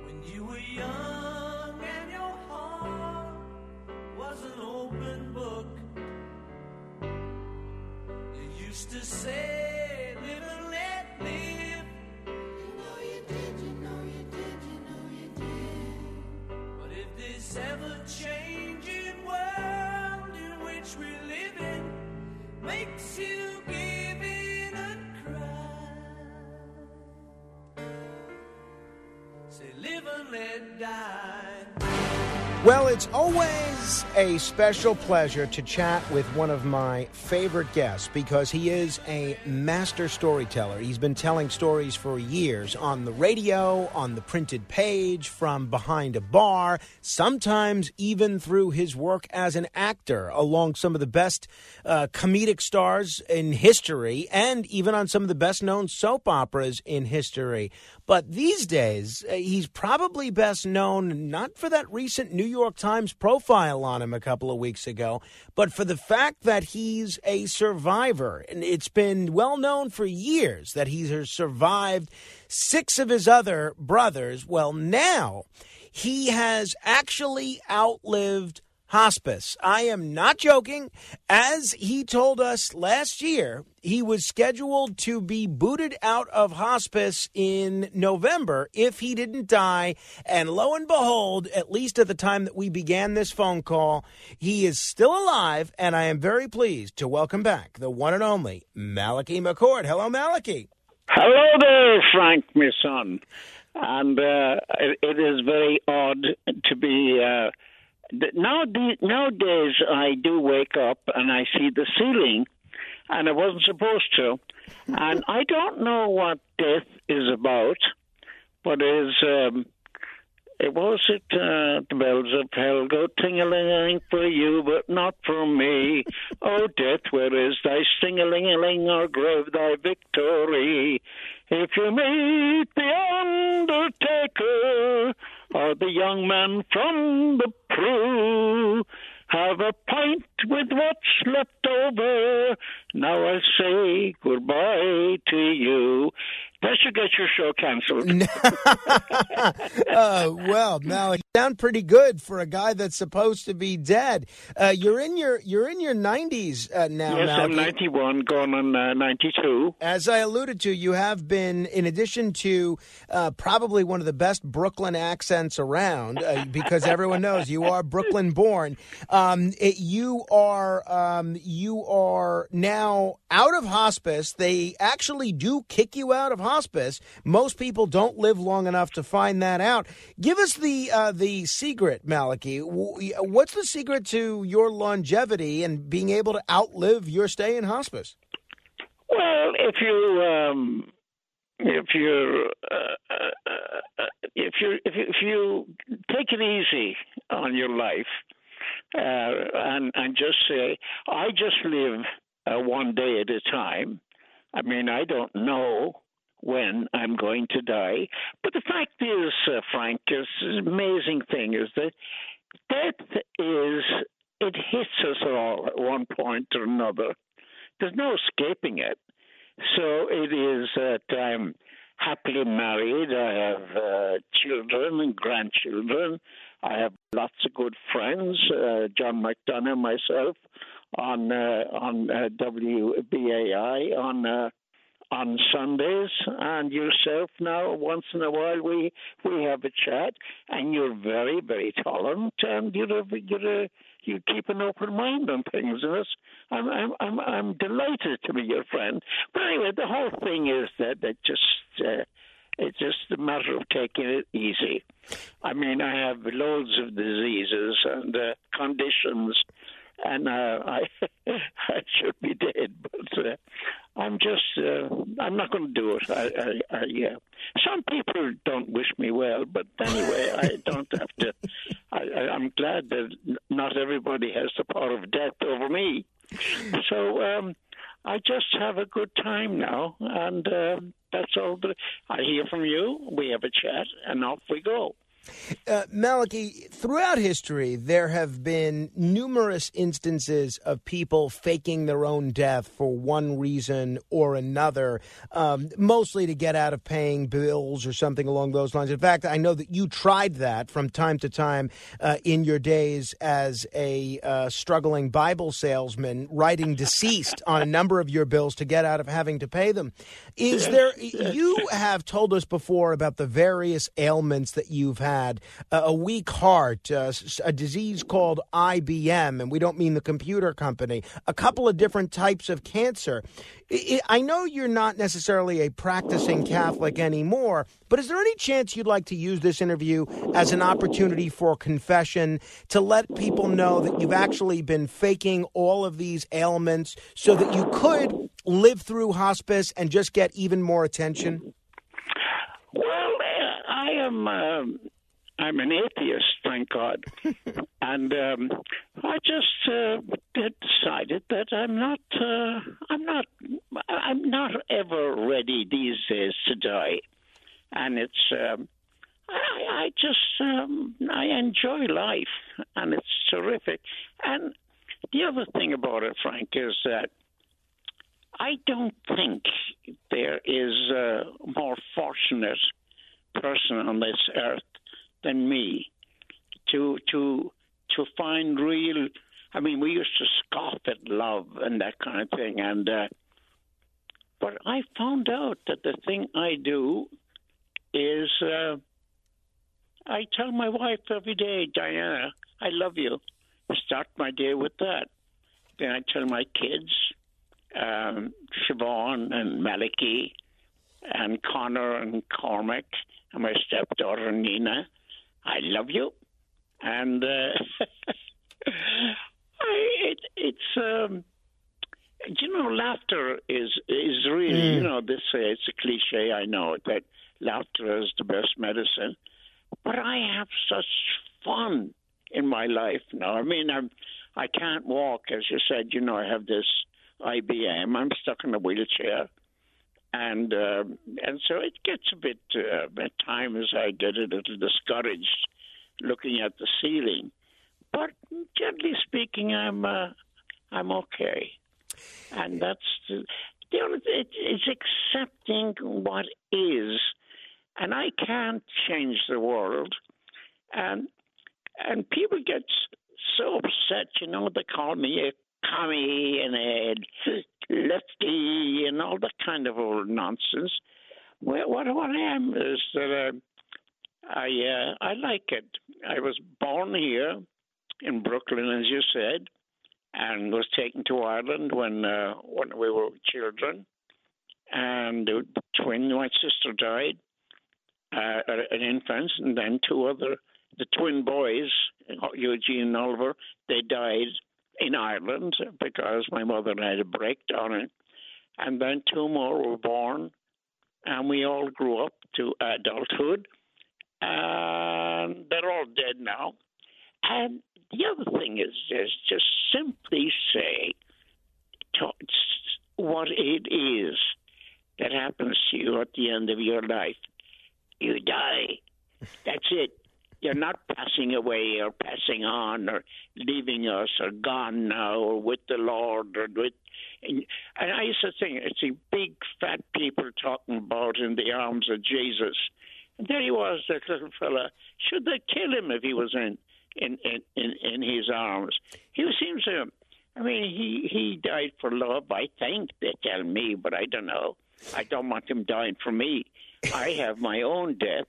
When you were young and your heart was an open book, you used to say, live and let live. You know you did, you know you did, you know you did. But if this ever-changing world in which we live in makes you give in and cry, say live and let die. Well, it's always a special pleasure to chat with one of my favorite guests because he is a master storyteller. He's been telling stories for years on the radio, on the printed page, from behind a bar, sometimes even through his work as an actor along some of the best comedic stars in history and even on some of the best-known soap operas in history. But these days, he's probably best known not for that recent New York Times profile on him a couple of weeks ago, but for the fact that he's a survivor. And it's been well known for years that he has survived six of his other brothers. Well, now he has actually outlived hospice. I am not joking. As he told us last year, he was scheduled to be booted out of hospice in November if he didn't die. And lo and behold, at least at the time that we began this phone call, he is still alive. And I am very pleased to welcome back the one and only Malachy McCourt. Hello, Malachy. Hello there, Frank, my son. And it is very odd to be... Nowadays, I do wake up and I see the ceiling, and I wasn't supposed to. And I don't know what death is about, but the bells of hell go ting-a-ling-a-ling for you, but not for me. Oh, death, where is thy sting-a-ling-a-ling, or grave thy victory? If you meet the undertaker, or the young man from the crew, have a pint with what's left over. Now I say goodbye to you. That should get your show canceled. Well, Malachy, you sound pretty good for a guy that's supposed to be dead. You're in your 90s now. Yes, Malachy. I'm 91, going on 92. As I alluded to, you have been, in addition to probably one of the best Brooklyn accents around, because everyone knows you are Brooklyn-born. You are now out of hospice. They actually do kick you out of hospice. Most people don't live long enough to find that out. Give us the secret, Malachy. What's the secret to your longevity and being able to outlive your stay in hospice? Well, if you take it easy on your life and just say, I just live one day at a time. I mean, I don't know when I'm going to die. But the fact is, Frank, is an amazing thing is that it hits us all at one point or another. There's no escaping it. So it is that I'm happily married. I have children and grandchildren. I have lots of good friends, John McDonough, myself, on WBAI, on Sundays, and yourself now, once in a while, we have a chat, and you're very, very tolerant, and you keep an open mind on things, and I'm delighted to be your friend. But anyway, the whole thing is that just it's just a matter of taking it easy. I mean, I have loads of diseases and conditions, and I should be dead, but I'm not going to do it. Yeah. Some people don't wish me well, but anyway, I don't have to. I'm glad that not everybody has the power of death over me. So I just have a good time now, and that's all. I hear from you, we have a chat, and off we go. Maliki, throughout history, there have been numerous instances of people faking their own death for one reason or another, mostly to get out of paying bills or something along those lines. In fact, I know that you tried that from time to time in your days as a struggling Bible salesman, writing deceased on a number of your bills to get out of having to pay them. Is there? You have told us before about the various ailments that you've had. A weak heart, a disease called IBM, and we don't mean the computer company, a couple of different types of cancer. I know you're not necessarily a practicing Catholic anymore, but is there any chance you'd like to use this interview as an opportunity for confession, to let people know that you've actually been faking all of these ailments so that you could live through hospice and just get even more attention? Well, I'm an atheist, thank God, and I just decided that I'm not ever ready these days to die, and it's I enjoy life, and it's terrific. And the other thing about it, Frank, is that I don't think there is a more fortunate person on this earth than me to find real. I mean, we used to scoff at love and that kind of thing, and but I found out that the thing I do is I tell my wife every day, Diana, I love you. I start my day with that. Then I tell my kids, Siobhan and Maliki and Connor and Cormac and my stepdaughter Nina, I love you, and laughter is really it's a cliche, I know, that laughter is the best medicine, but I have such fun in my life now. I mean, I can't walk, as you said. You know, I have this IBM. I'm stuck in a wheelchair. And so it gets a bit, at times I get a little discouraged looking at the ceiling. But generally speaking, I'm okay. And that's the only thing, it's accepting what is. And I can't change the world. And people get so upset, you know, they call me a commie and a lefty and all that kind of old nonsense. Well, what I am is that I like it. I was born here in Brooklyn, as you said, and was taken to Ireland when we were children. And when my sister died, an infant, and then the twin boys, Eugene and Oliver, they died in Ireland because my mother had a breakdown, and then two more were born, and we all grew up to adulthood, and they're all dead now. And the other thing is just simply say what it is that happens to you at the end of your life. You die. That's it. You're not passing away or passing on or leaving us or gone now or with the Lord. And I used to think, it's the big fat people talking about in the arms of Jesus. And there he was, that little fella. Should they kill him if he was in his arms? He seems to, I mean, he died for love, I think, they tell me, but I don't know. I don't want him dying for me. I have my own death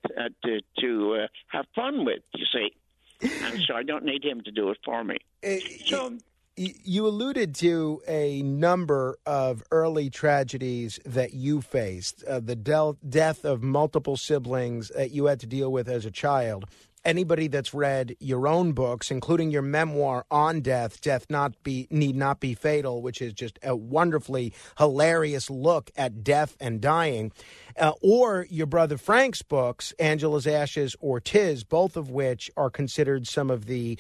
to have fun with, you see. And so I don't need him to do it for me. So you alluded to a number of early tragedies that you faced, the death of multiple siblings that you had to deal with as a child. Anybody that's read your own books, including your memoir on death, Need Not Be Fatal, which is just a wonderfully hilarious look at death and dying, or your brother Frank's books, Angela's Ashes or Tis, both of which are considered some of the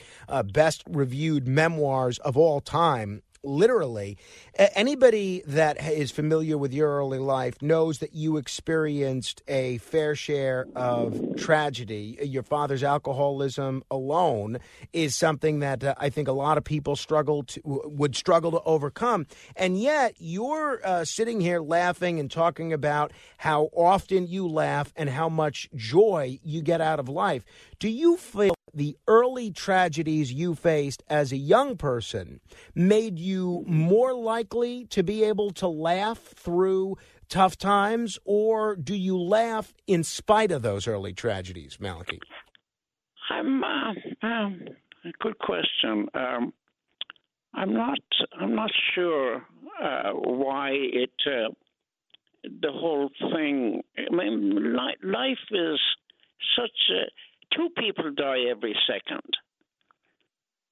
best reviewed memoirs of all time. literally. Anybody that is familiar with your early life knows that you experienced a fair share of tragedy. Your father's alcoholism alone is something that I think a lot of people would struggle to overcome. And yet you're sitting here laughing and talking about how often you laugh and how much joy you get out of life. Do you feel the early tragedies you faced as a young person made you more likely to be able to laugh through tough times, or do you laugh in spite of those early tragedies, Maliki? Good question. I'm not sure why it. The whole thing. I mean, life is such a. Two people die every second.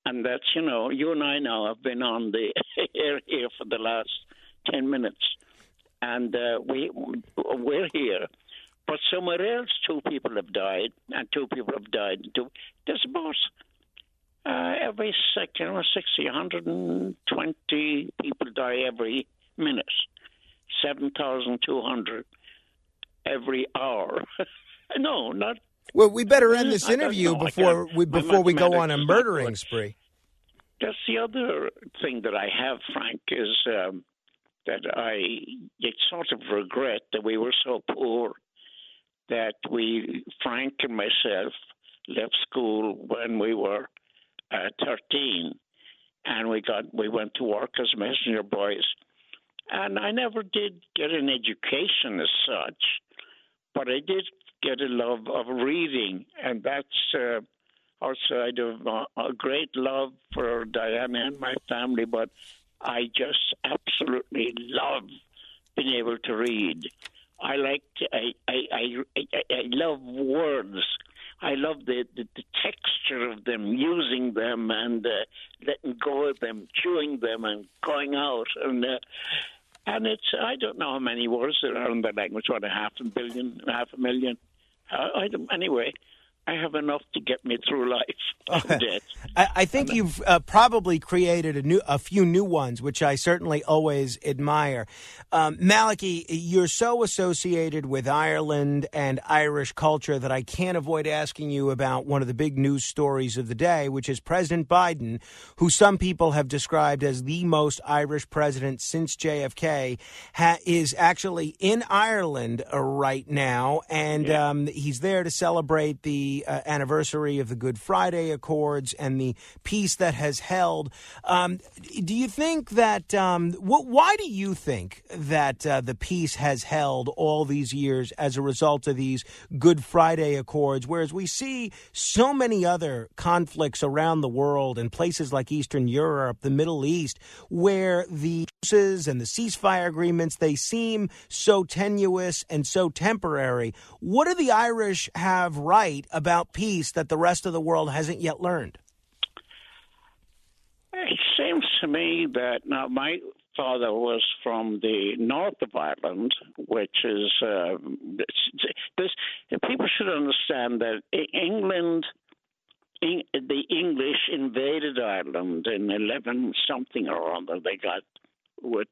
And that's, you know, you and I now have been on the air here for the last 10 minutes. And we're here. But somewhere else, two people have died, and two people have died. There's about every second or 60, 120 people die every minute. 7,200 every hour. No, not... Well, we better end this interview before we go on a murdering spree. That's the other thing that I have, Frank, is that I sort of regret that we were so poor that Frank and myself, left school when we were 13, and we went to work as messenger boys, and I never did get an education as such, but I did. Get a love of reading, and that's outside of a great love for Diana and my family, but I just absolutely love being able to read. I love words. I love the texture of them, using them and letting go of them, chewing them and going out. And it's, I don't know how many words there are in the language, what, 500,000,000? Anyway, I have enough to get me through life. Okay. I think you've probably created a few new ones, which I certainly always admire. Maliki, you're so associated with Ireland and Irish culture that I can't avoid asking you about one of the big news stories of the day, which is President Biden, who some people have described as the most Irish president since JFK, is actually in Ireland right now, and yeah. He's there to celebrate the anniversary of the Good Friday Accords and the peace that has held. Do you think that why do you think that the peace has held all these years as a result of these Good Friday Accords, whereas we see so many other conflicts around the world in places like Eastern Europe, the Middle East, where the truces and the ceasefire agreements, they seem so tenuous and so temporary? What do the Irish have right about peace that the rest of the world hasn't yet learned? It seems to me that now my father was from the north of Ireland, which is people should understand that the English invaded Ireland in 11 something or other. They got with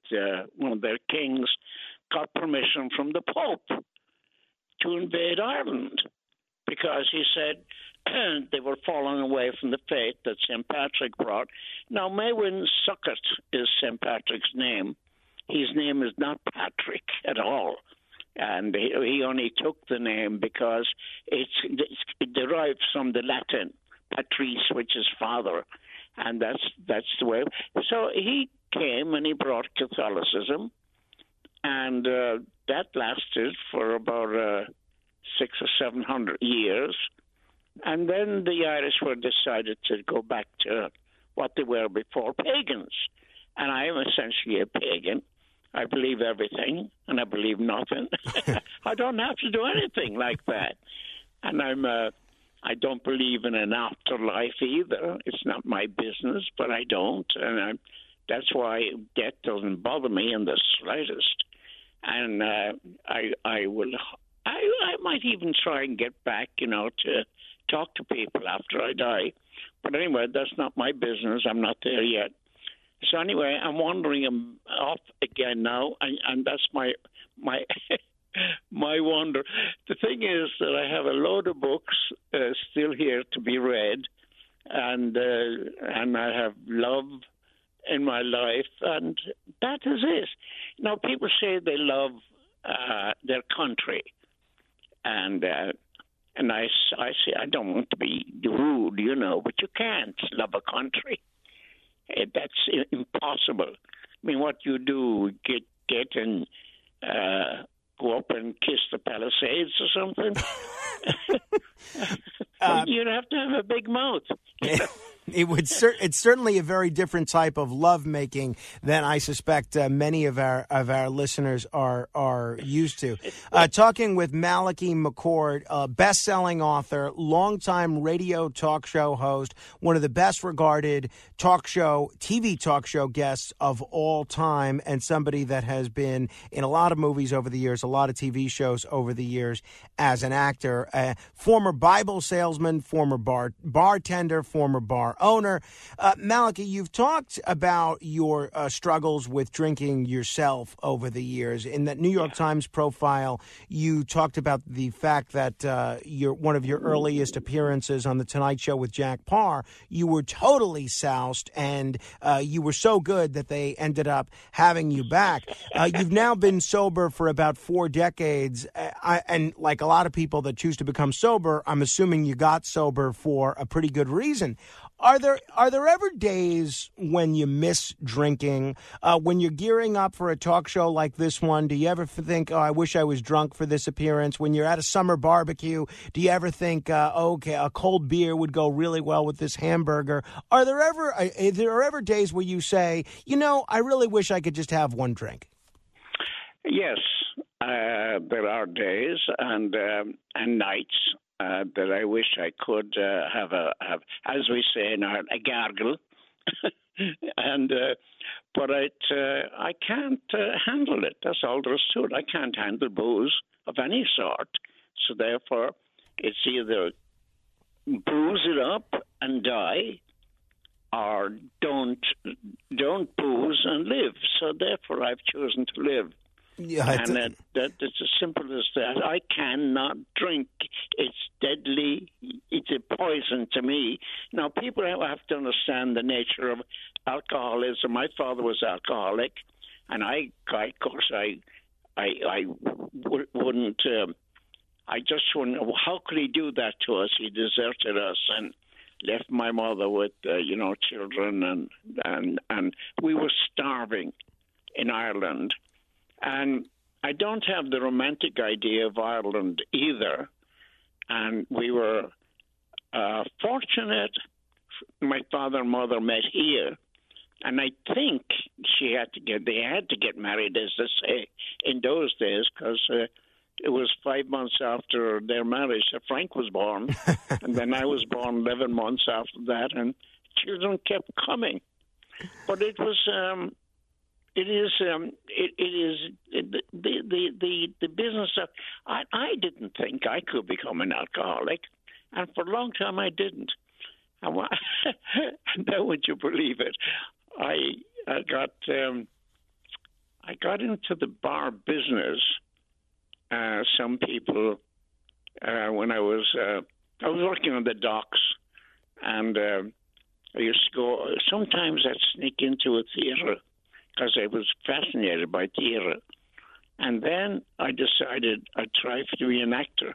one of their kings got permission from the Pope to invade Ireland, because he said they were falling away from the faith that St. Patrick brought. Now, Maewyn Succat is St. Patrick's name. His name is not Patrick at all. And he only took the name because it derived from the Latin, patrice, which is father. And that's the way. So he came and he brought Catholicism. And that lasted for about... 600 or 700 years, and then the Irish were decided to go back to what they were before, pagans. And I am essentially a pagan. I believe everything, and I believe nothing. I don't have to do anything like that. And I don't believe in an afterlife either. It's not my business, but I don't. And that's why death doesn't bother me in the slightest. And I will... I might even try and get back, you know, to talk to people after I die. But anyway, that's not my business. I'm not there yet. So anyway, I'm wandering him off again now, and that's my my wonder. The thing is that I have a load of books still here to be read, and I have love in my life, and that is it. Now, people say they love their country, and I say I don't want to be rude, you know, but you can't love a country. That's impossible. I mean, what you do, get and go up and kiss the Palisades or something. You'd have to have a big mouth. It would. It's certainly a very different type of lovemaking than I suspect many of our listeners are used to. Talking with Malachy McCourt, best-selling author, longtime radio talk show host, one of the best-regarded TV talk show guests of all time, and somebody that has been in a lot of movies over the years, a lot of TV shows over the years as an actor, former Bible salesman, former bartender, former bar owner. Malachy, you've talked about your struggles with drinking yourself over the years. In that New York Times profile, you talked about the fact that one of your earliest appearances on The Tonight Show with Jack Paar, you were totally soused, and you were so good that they ended up having you back. You've now been sober for about 4 decades, and like a lot of people that choose to become sober, I'm assuming you got sober for a pretty good reason. Are there ever days when you miss drinking? When you're gearing up for a talk show like this one, do you ever think, oh, I wish I was drunk for this appearance? When you're at a summer barbecue, do you ever think, okay, a cold beer would go really well with this hamburger? Are there ever days where you say, you know, I really wish I could just have one drink? Yes, there are days and nights. That I wish I could have, as we say in Ireland, a gargle, but I can't handle it. That's all there is to it. I can't handle booze of any sort, so therefore it's either booze it up and die, or don't booze and live. So therefore, I've chosen to live. Yeah, and that's as simple as that. I cannot drink. It's deadly. It's a poison to me. Now, people have to understand the nature of alcoholism. My father was alcoholic, and I wouldn't. I just wouldn't. How could he do that to us? He deserted us and left my mother with children, and we were starving in Ireland. And I don't have the romantic idea of Ireland either. And we were fortunate. My father and mother met here. And I think they had to get married, as they say, in those days, because it was 5 months after their marriage that Frank was born. And then I was born 11 months after that. And children kept coming. But it was... It is the business of. I didn't think I could become an alcoholic, and for a long time I didn't. And now, would you believe it? I got into the bar business. Some people when I was working on the docks, and I used to go. Sometimes I'd sneak into a theater, because I was fascinated by theater. And then I decided I'd try to be an actor.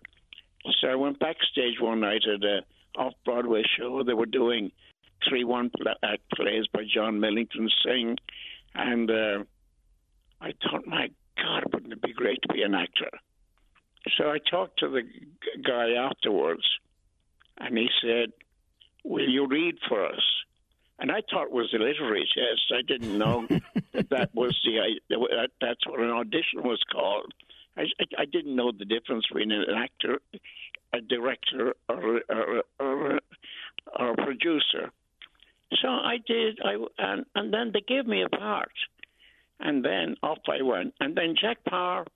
So I went backstage one night at an off-Broadway show. They were doing 3-1 act plays by John Millington Synge. And I thought, my God, wouldn't it be great to be an actor? So I talked to the guy afterwards, and he said, will you read for us? And I thought it was a literary test. I didn't know that's what an audition was called. I didn't know the difference between an actor, a director, or a producer. So I did, and then they gave me a part. And then off I went. And then Jack Paar,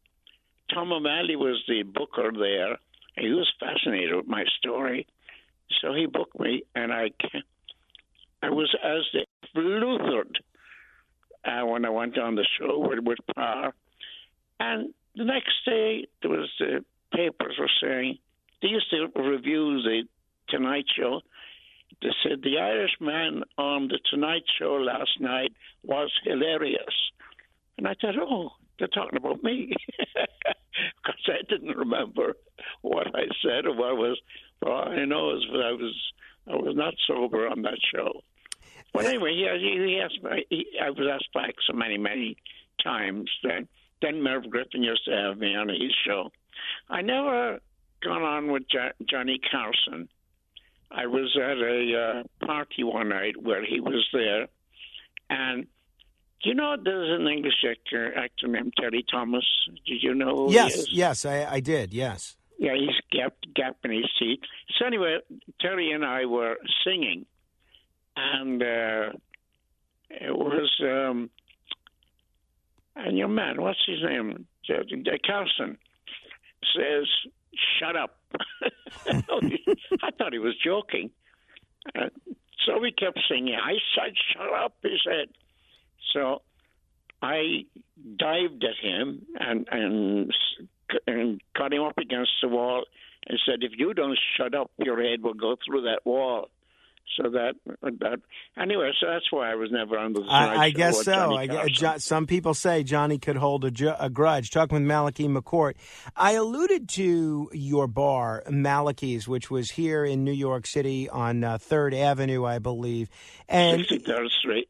Tom O'Malley was the booker there. He was fascinated with my story. So he booked me, and I was as they fluthered when I went on the show with Paar. And the next day, there was the papers were saying, they used to review the Tonight Show. They said, the Irishman on the Tonight Show last night was hilarious. And I thought, oh, they're talking about me. Because I didn't remember what I said or what was. Well, I know is that I was not sober on that show. But anyway, he asked me. I was asked back so many times. Then Merv Griffin used to have me on his show. I never gone on with Johnny Carson. I was at a party one night where he was there, and you know there's an English actor named Terry Thomas. Did you know who he is? Yes, I did. Yes. Yeah, he's gap in his seat. So anyway, Terry and I were singing, and it was and your man, what's his name, Dick Carson, says, "Shut up." I thought he was joking, so we kept singing. I said, "Shut up," he said. So I dived at him and cut him up against the wall and said, if you don't shut up, your head will go through that wall. So that anyway, so that's why I was never under the Tonight Show. I guess so. Some people say Johnny could hold a grudge. Talking with Malachy McCourt, I alluded to your bar, Malachi's, which was here in New York City on 3rd Avenue, I believe. And 63rd Street.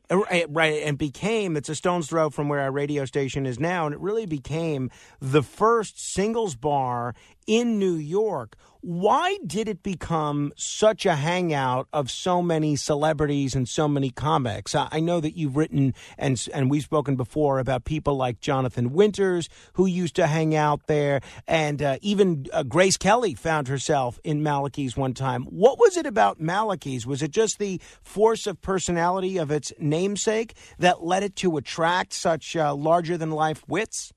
Right, and it's a stone's throw from where our radio station is now, and it really became the first singles bar in New York. Why did it become such a hangout of so many celebrities and so many comics? I know that you've written and we've spoken before about people like Jonathan Winters, who used to hang out there, and even Grace Kelly found herself in Malachi's one time. What was it about Malachi's? Was it just the force of personality of its namesake that led it to attract such larger-than-life wits?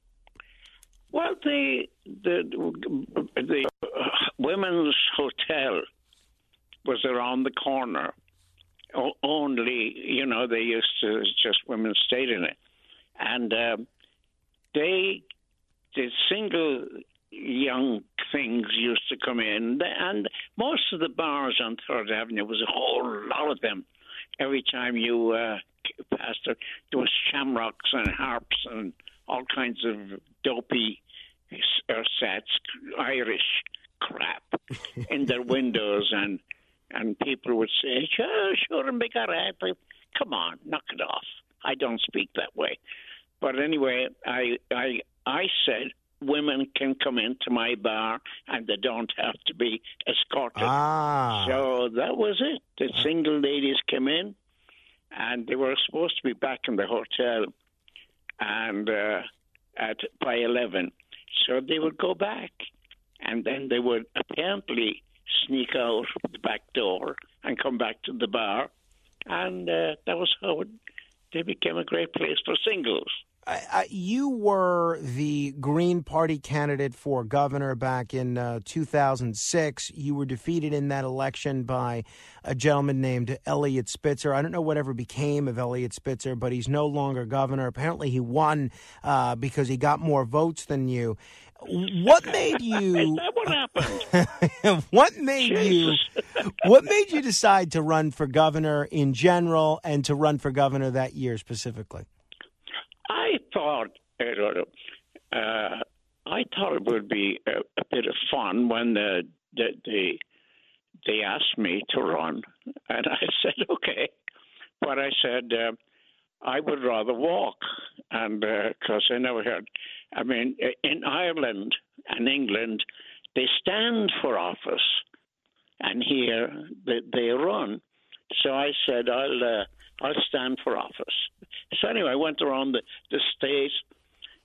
Well, the women's hotel was around the corner. Only, you know, they used to just women stayed in it, and the single young things used to come in, and most of the bars on Third Avenue was a whole lot of them. Every time you passed, there was shamrocks and harps and all kinds of dopey ersatz Irish crap in their windows, and people would say, sure, and make our happy. Come on, knock it off. I don't speak that way. But anyway, I said, women can come into my bar, and they don't have to be escorted. Ah. So that was it. The single ladies came in, and they were supposed to be back in the hotel and by 11. So they would go back, and then they would apparently sneak out the back door and come back to the bar, and that was how they became a great place for singles. You were the Green Party candidate for governor back in 2006. You were defeated in that election by a gentleman named Elliot Spitzer. I don't know whatever became of Elliot Spitzer, but he's no longer governor. Apparently he won because he got more votes than you. What made you? Is that what happened? What made you decide to run for governor in general and to run for governor that year specifically? I thought it would be a bit of fun when they asked me to run, and I said okay, but I said I would rather walk, and because I never heard. I mean, in Ireland and England, they stand for office, and here they run. So I said I'll stand for office. So anyway, I went around the state,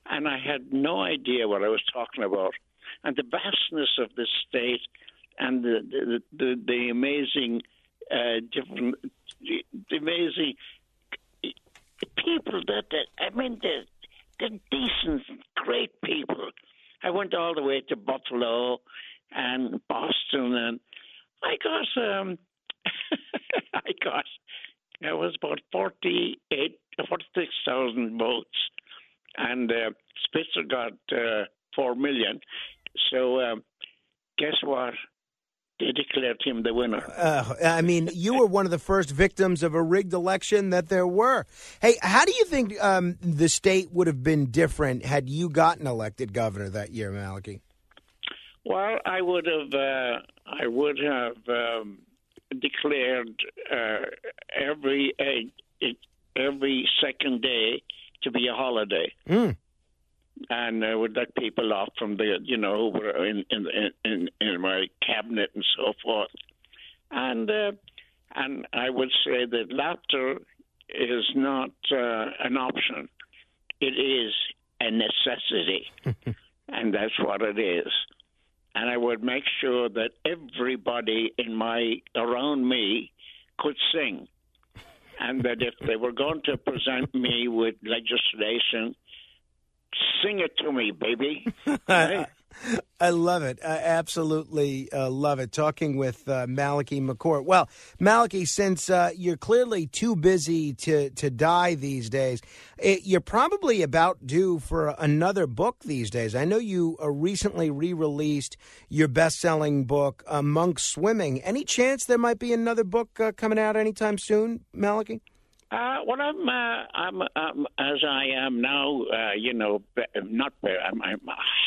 and I had no idea what I was talking about. And the vastness of this state and the amazing the amazing people they're decent, great people. I went all the way to Buffalo and Boston, and I got 48, 46 6,000 votes, and Spitzer got 4 million. So guess what? They declared him the winner. I mean, you were one of the first victims of a rigged election that there were. Hey, how do you think the state would have been different had you gotten elected governor that year, Maliki? Well, I would have declared every second day to be a holiday. Mm. And I would let people off from the, you know, who were in my cabinet and so forth. And I would say that laughter is not an option. It is a necessity. And that's what it is. And I would make sure that everybody around me could sing. And that if they were going to present me with legislation, sing it to me, baby. Right? I love it. I absolutely love it. Talking with Malachy McCourt. Well, Malachy, since you're clearly too busy to die these days, you're probably about due for another book these days. I know you recently re-released your best-selling book, Monk Swimming. Any chance there might be another book coming out anytime soon, Malachy? Well, I'm as I am now, you know, not I'm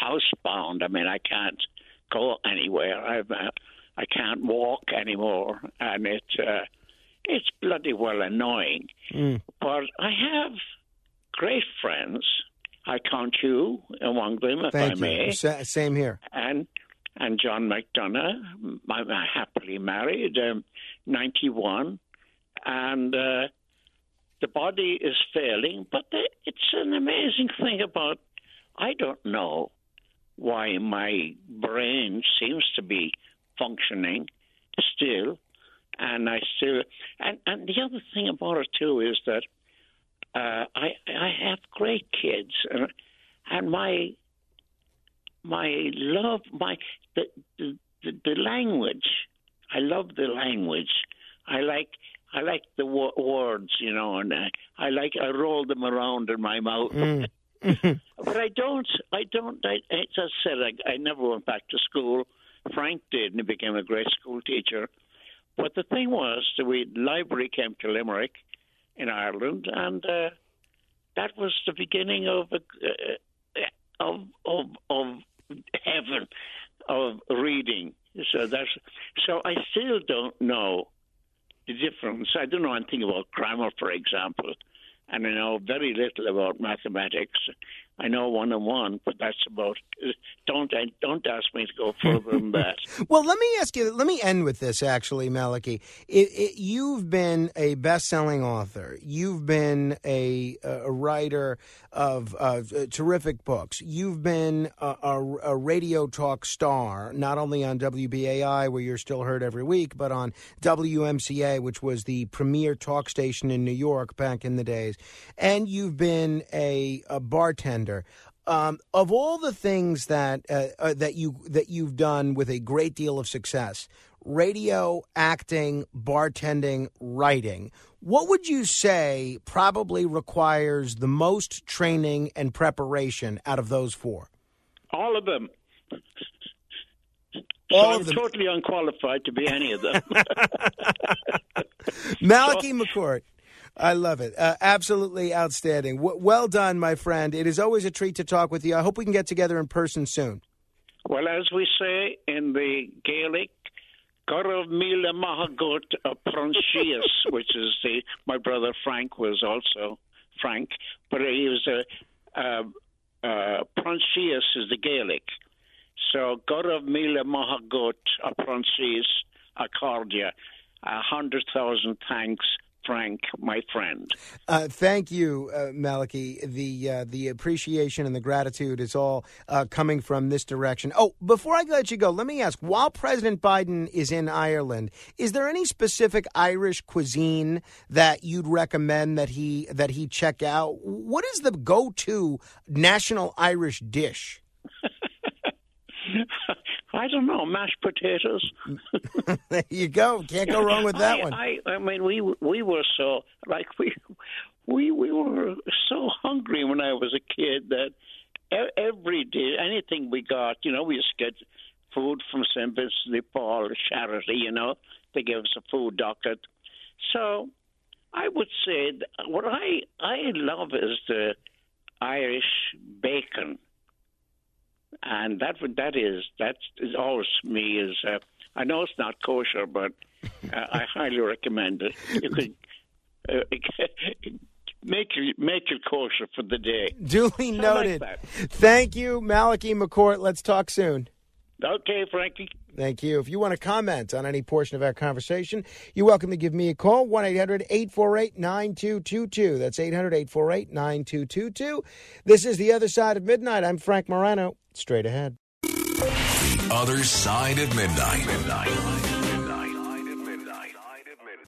housebound. I mean, I can't go anywhere. I can't walk anymore, and it's bloody well annoying. Mm. But I have great friends. I count you among them, if Thank I may. You. Same here. And John McDonough, I'm happily married, 91, and. The body is failing, but it's an amazing thing about, I don't know why my brain seems to be functioning still. And I still, and the other thing about it too is that I have great kids, and my love, the language, I love the language. I like the words, you know, and I roll them around in my mouth. Mm. But I just said I never went back to school. Frank did, and he became a great school teacher. But the thing was, the library came to Limerick in Ireland, and that was the beginning of heaven, of reading. So I still don't know the difference. I don't know anything about grammar, for example, and I know very little about mathematics. I know 101, but that's about. Don't ask me to go further than that. Well, let me ask you. Let me end with this, actually, Malachy. You've been a best-selling author. You've been a writer of terrific books. You've been a radio talk star, not only on WBAI, where you're still heard every week, but on WMCA, which was the premier talk station in New York back in the days. And you've been a bartender. Of all the things that that you've done with a great deal of success, radio, acting, bartending, writing, what would you say probably requires the most training and preparation out of those four? All of them. I'm totally unqualified to be any of them. Malachy McCourt. I love it. Absolutely outstanding. Well done, my friend. It is always a treat to talk with you. I hope we can get together in person soon. Well, as we say in the Gaelic, Gorov Mila Mahagut Pranchias, which is my brother Frank was also Frank, but he was Pranchias is the Gaelic. So Gorov Mila Mahagut Pranchias Accordia, 100,000 thanks. Frank, my friend. Thank you, Malachy. The appreciation and the gratitude is all coming from this direction. Oh, before I let you go, let me ask, while President Biden is in Ireland, is there any specific Irish cuisine that you'd recommend that he check out? What is the go-to national Irish dish? I don't know, mashed potatoes. There you go. Can't go wrong with that one. I mean, we were so like we we were so hungry when I was a kid that every day, anything we got, you know, we used to get food from St. Vincent de Paul charity, you know, they gave us a food docket. So I would say what I love is the Irish bacon, and that is always me. Is I know it's not kosher, but I highly recommend it. You could make it kosher for the day. Duly noted. Like thank you, Malachy McCourt. Let's talk soon. Okay, Frankie. Thank you. If you want to comment on any portion of our conversation, you're welcome to give me a call, 1-800-848-9222. That's 800-848-9222. This is The Other Side of Midnight. I'm Frank Morano. Straight ahead. The Other Side of Midnight.